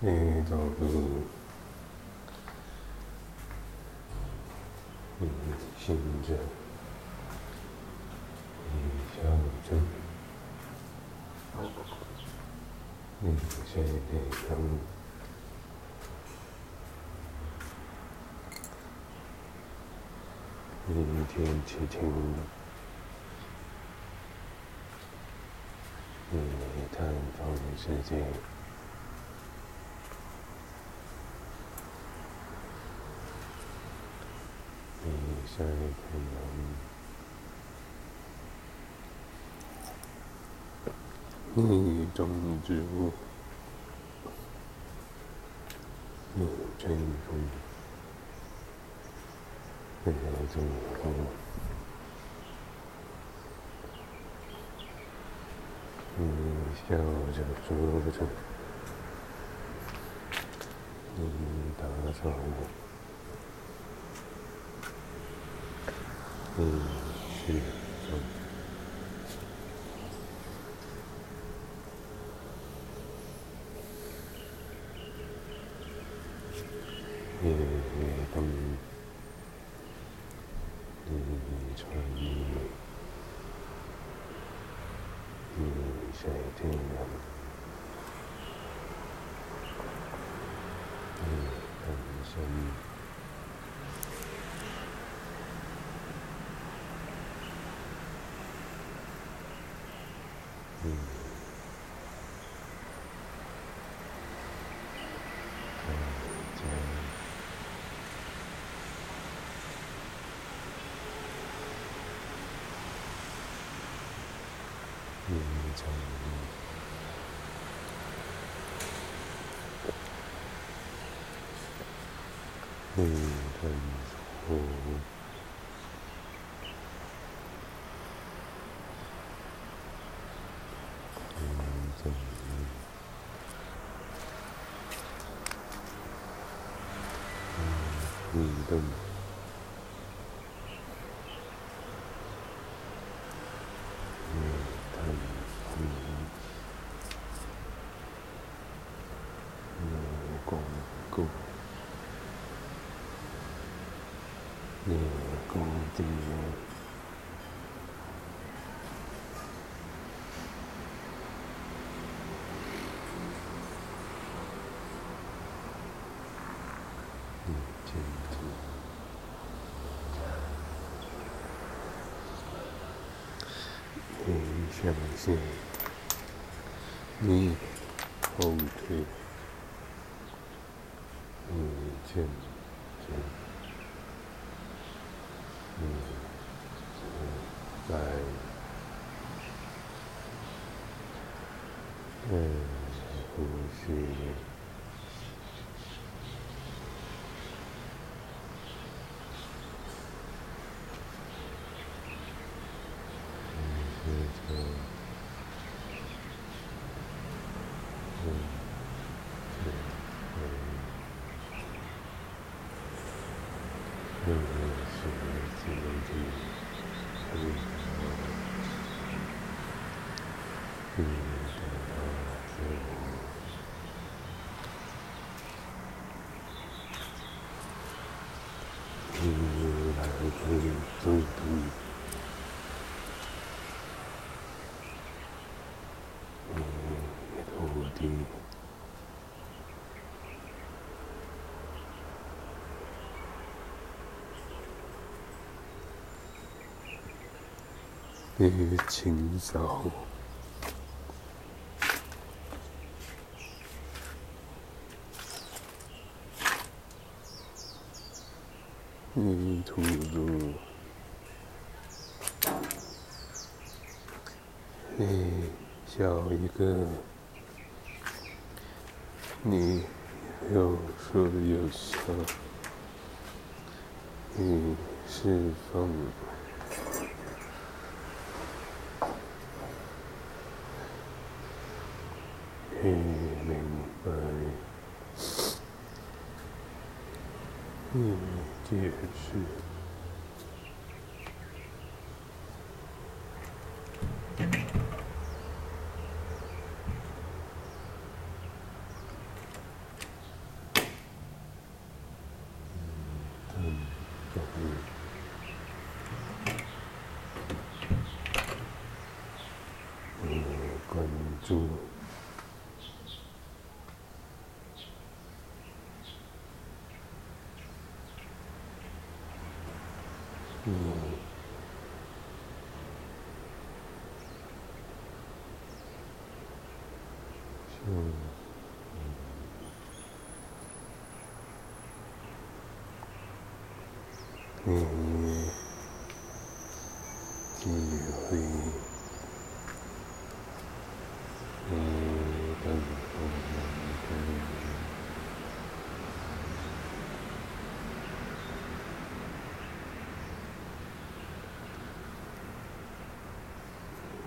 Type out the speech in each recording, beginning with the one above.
信者，以孝正，以戒当，以天其庭，以探访世界。 在培养一种植物，有真空，没有真空，你笑着说着，你打扫我。 是的，他们，穿衣，晒太阳，单身。 相信你后退，你前进，你来，呼吸，清扫，吐露，你笑一个，你又说又笑，你释放。 明白，你解释，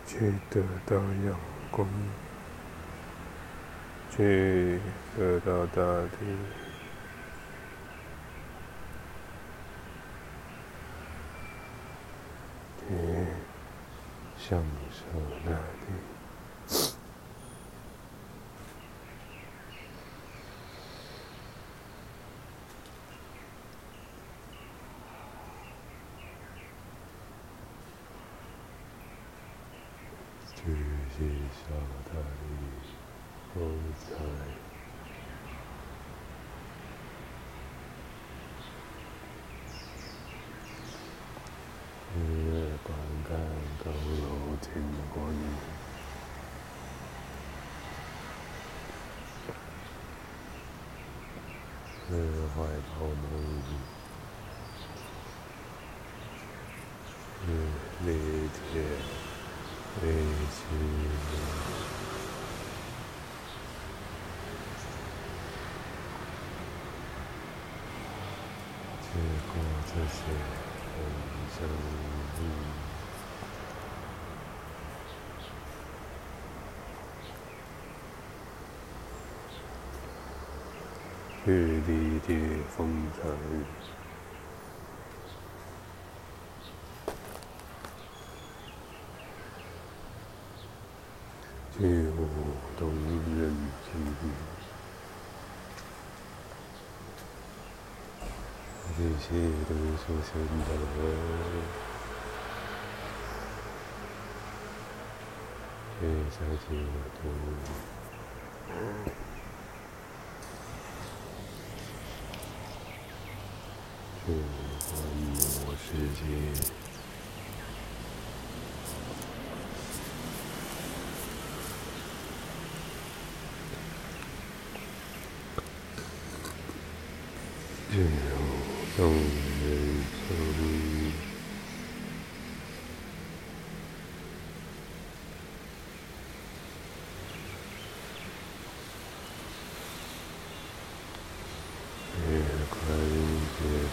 去得到阳光，去得到大地，去享受大地。去小大地，风采。日月光干高楼天光，日怀抱梦，日历天。 飞起，结果这些很相似。去理解风采。 去舞动人心，这些都是现代人，这才是我的。去观摩世界。 只有动人心，越快越快，直到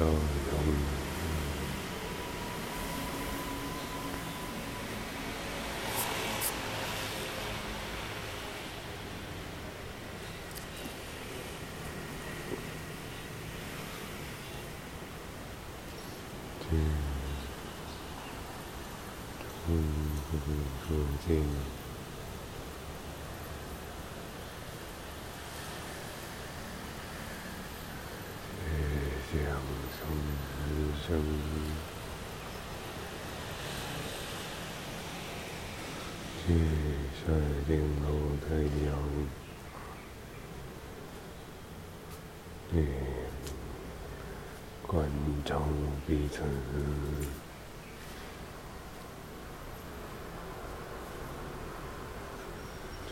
永远。 对，享受人生，去晒顶头太阳，去关照彼此。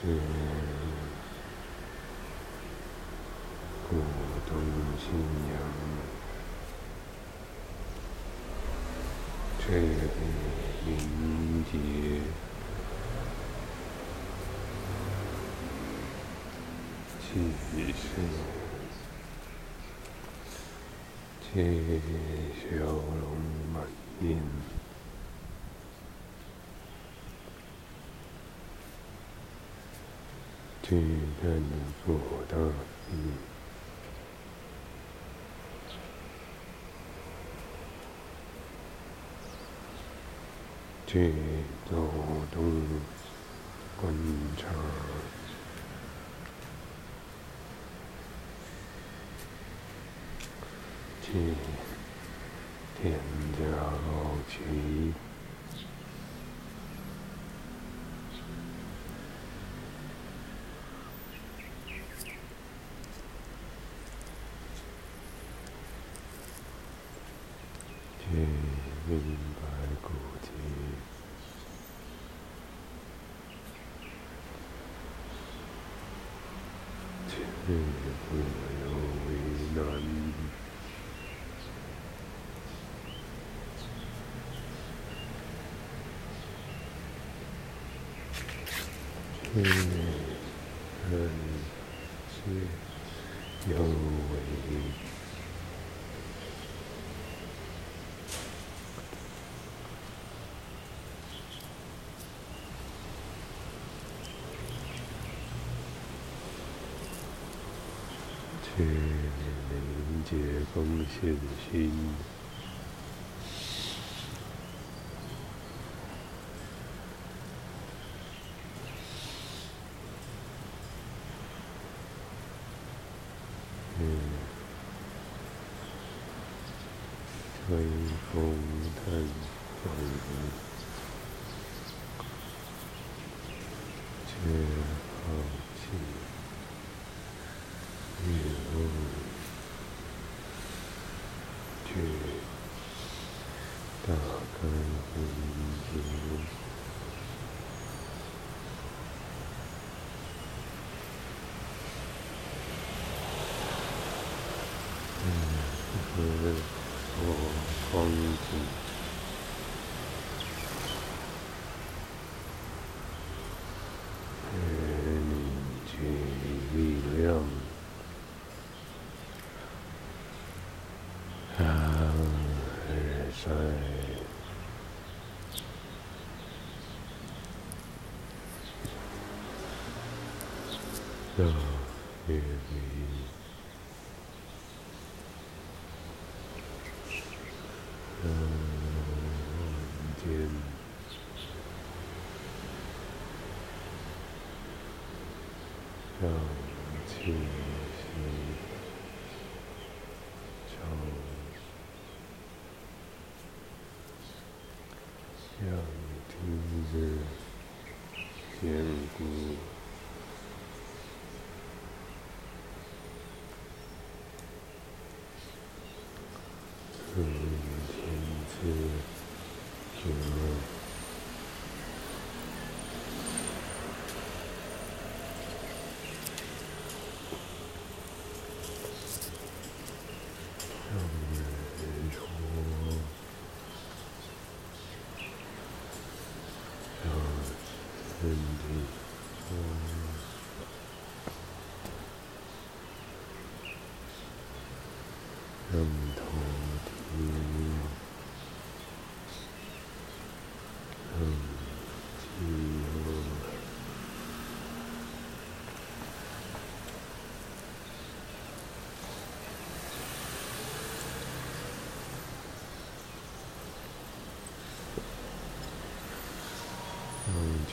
去鼓动信仰，去凝结，去是，去笑容满面。 去探索大地，去走动观察，去添加好奇。体明白骨体，切不有为难。切很切有为。 去凝结光线心，吹风叹风，却好奇。 去打开眼睛，和光景。 在夜里，人间，让气息。 像听着坚固，天之久，让人说。 身体放松，让头低，让肌肉让全。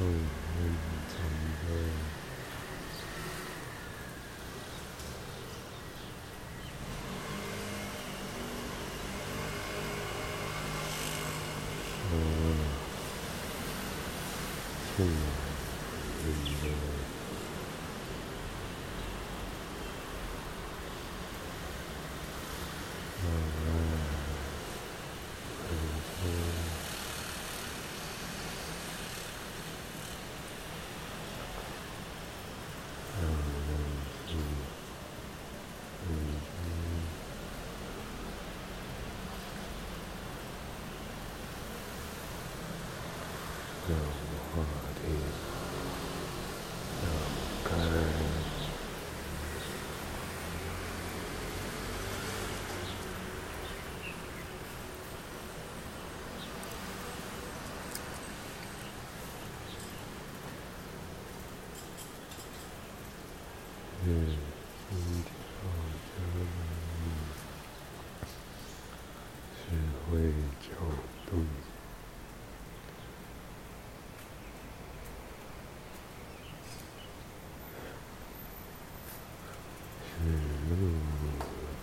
嗯。 会搅动，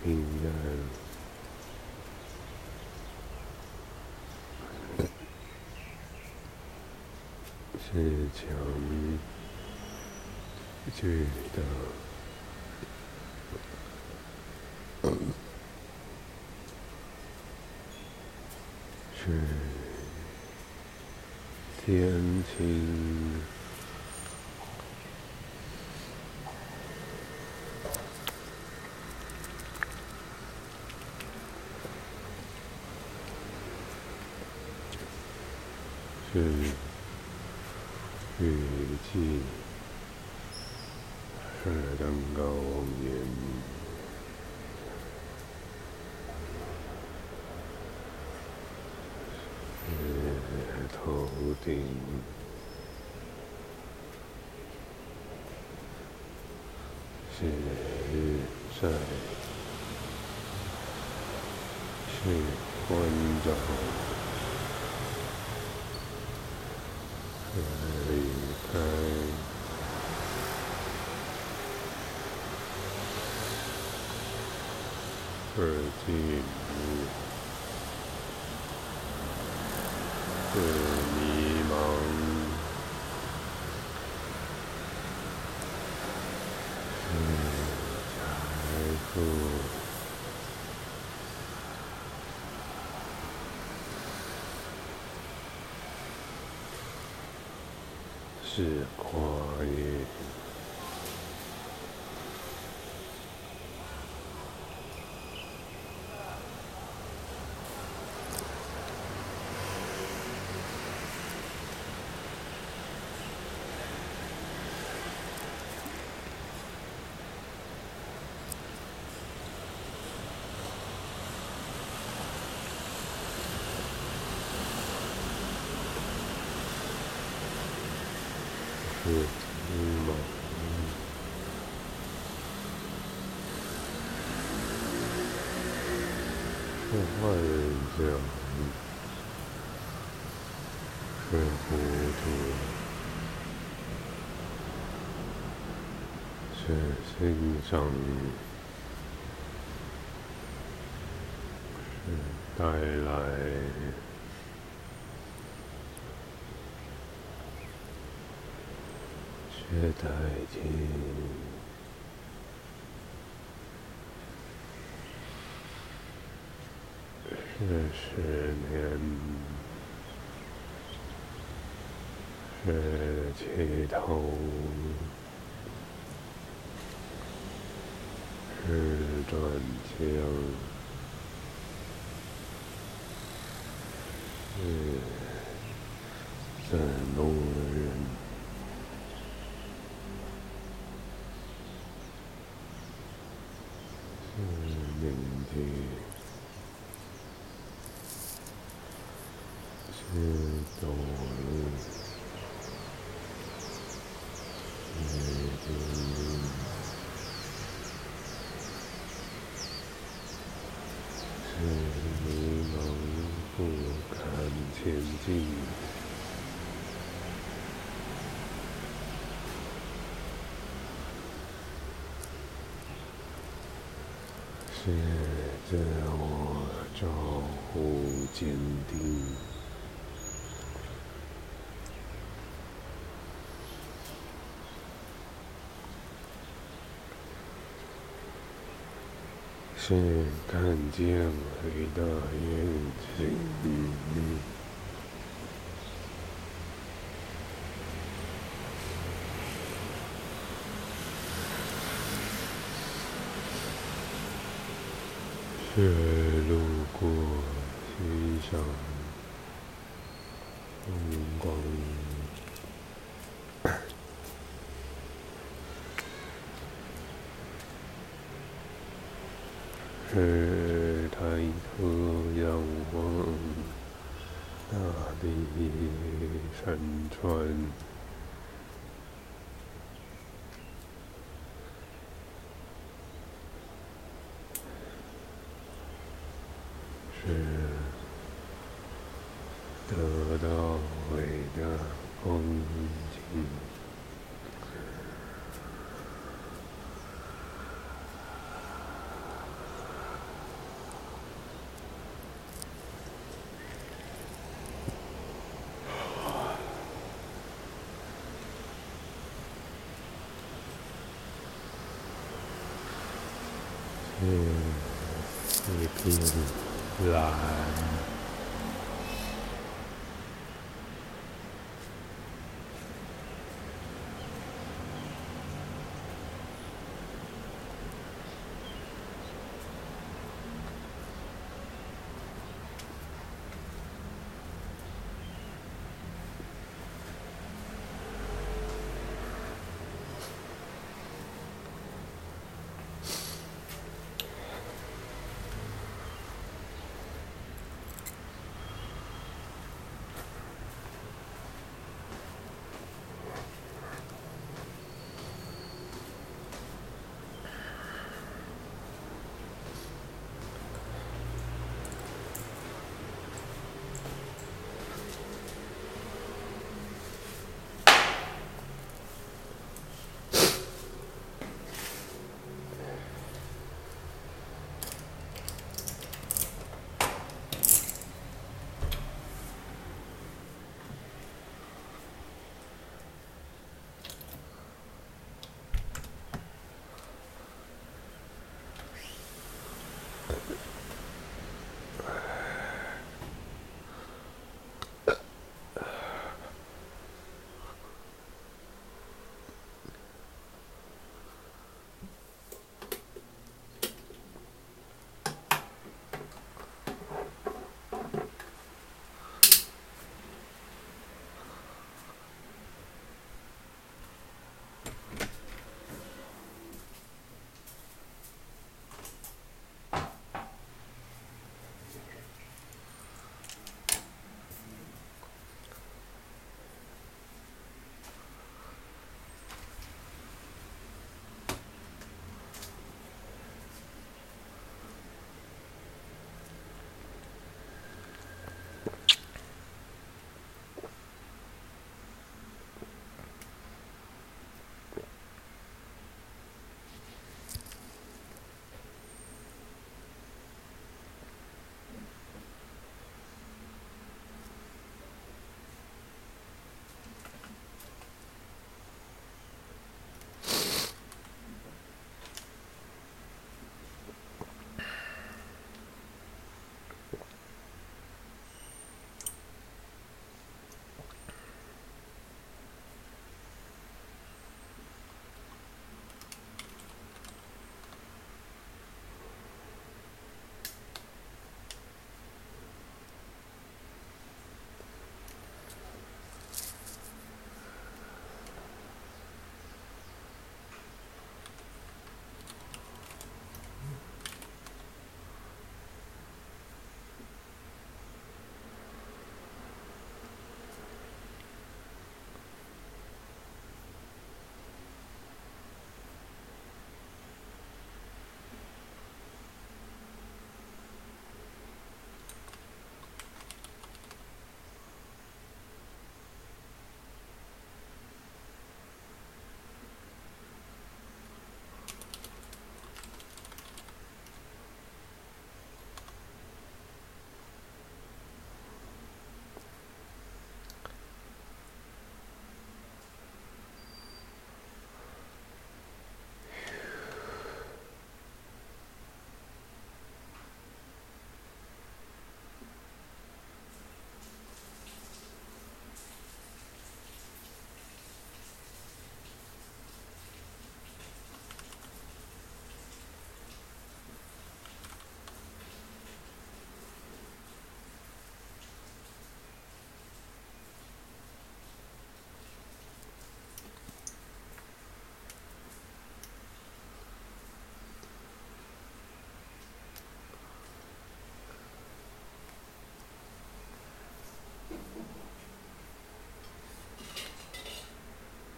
Amen.是强距的是天晴，是。 雨季是登高年，是头顶，是日晒，是关照。 耳机，是迷茫，是财富，是跨越。 是糊涂，是欣赏，是带来，是代替，是十年。 是起头，是转向，是在弄人，是明天，是走路。 前进，是自我照顾坚定，是看见伟大愿景。 是路过欣赏风光，是抬头仰望大地山川，是。 得到伟大风景，四平蓝。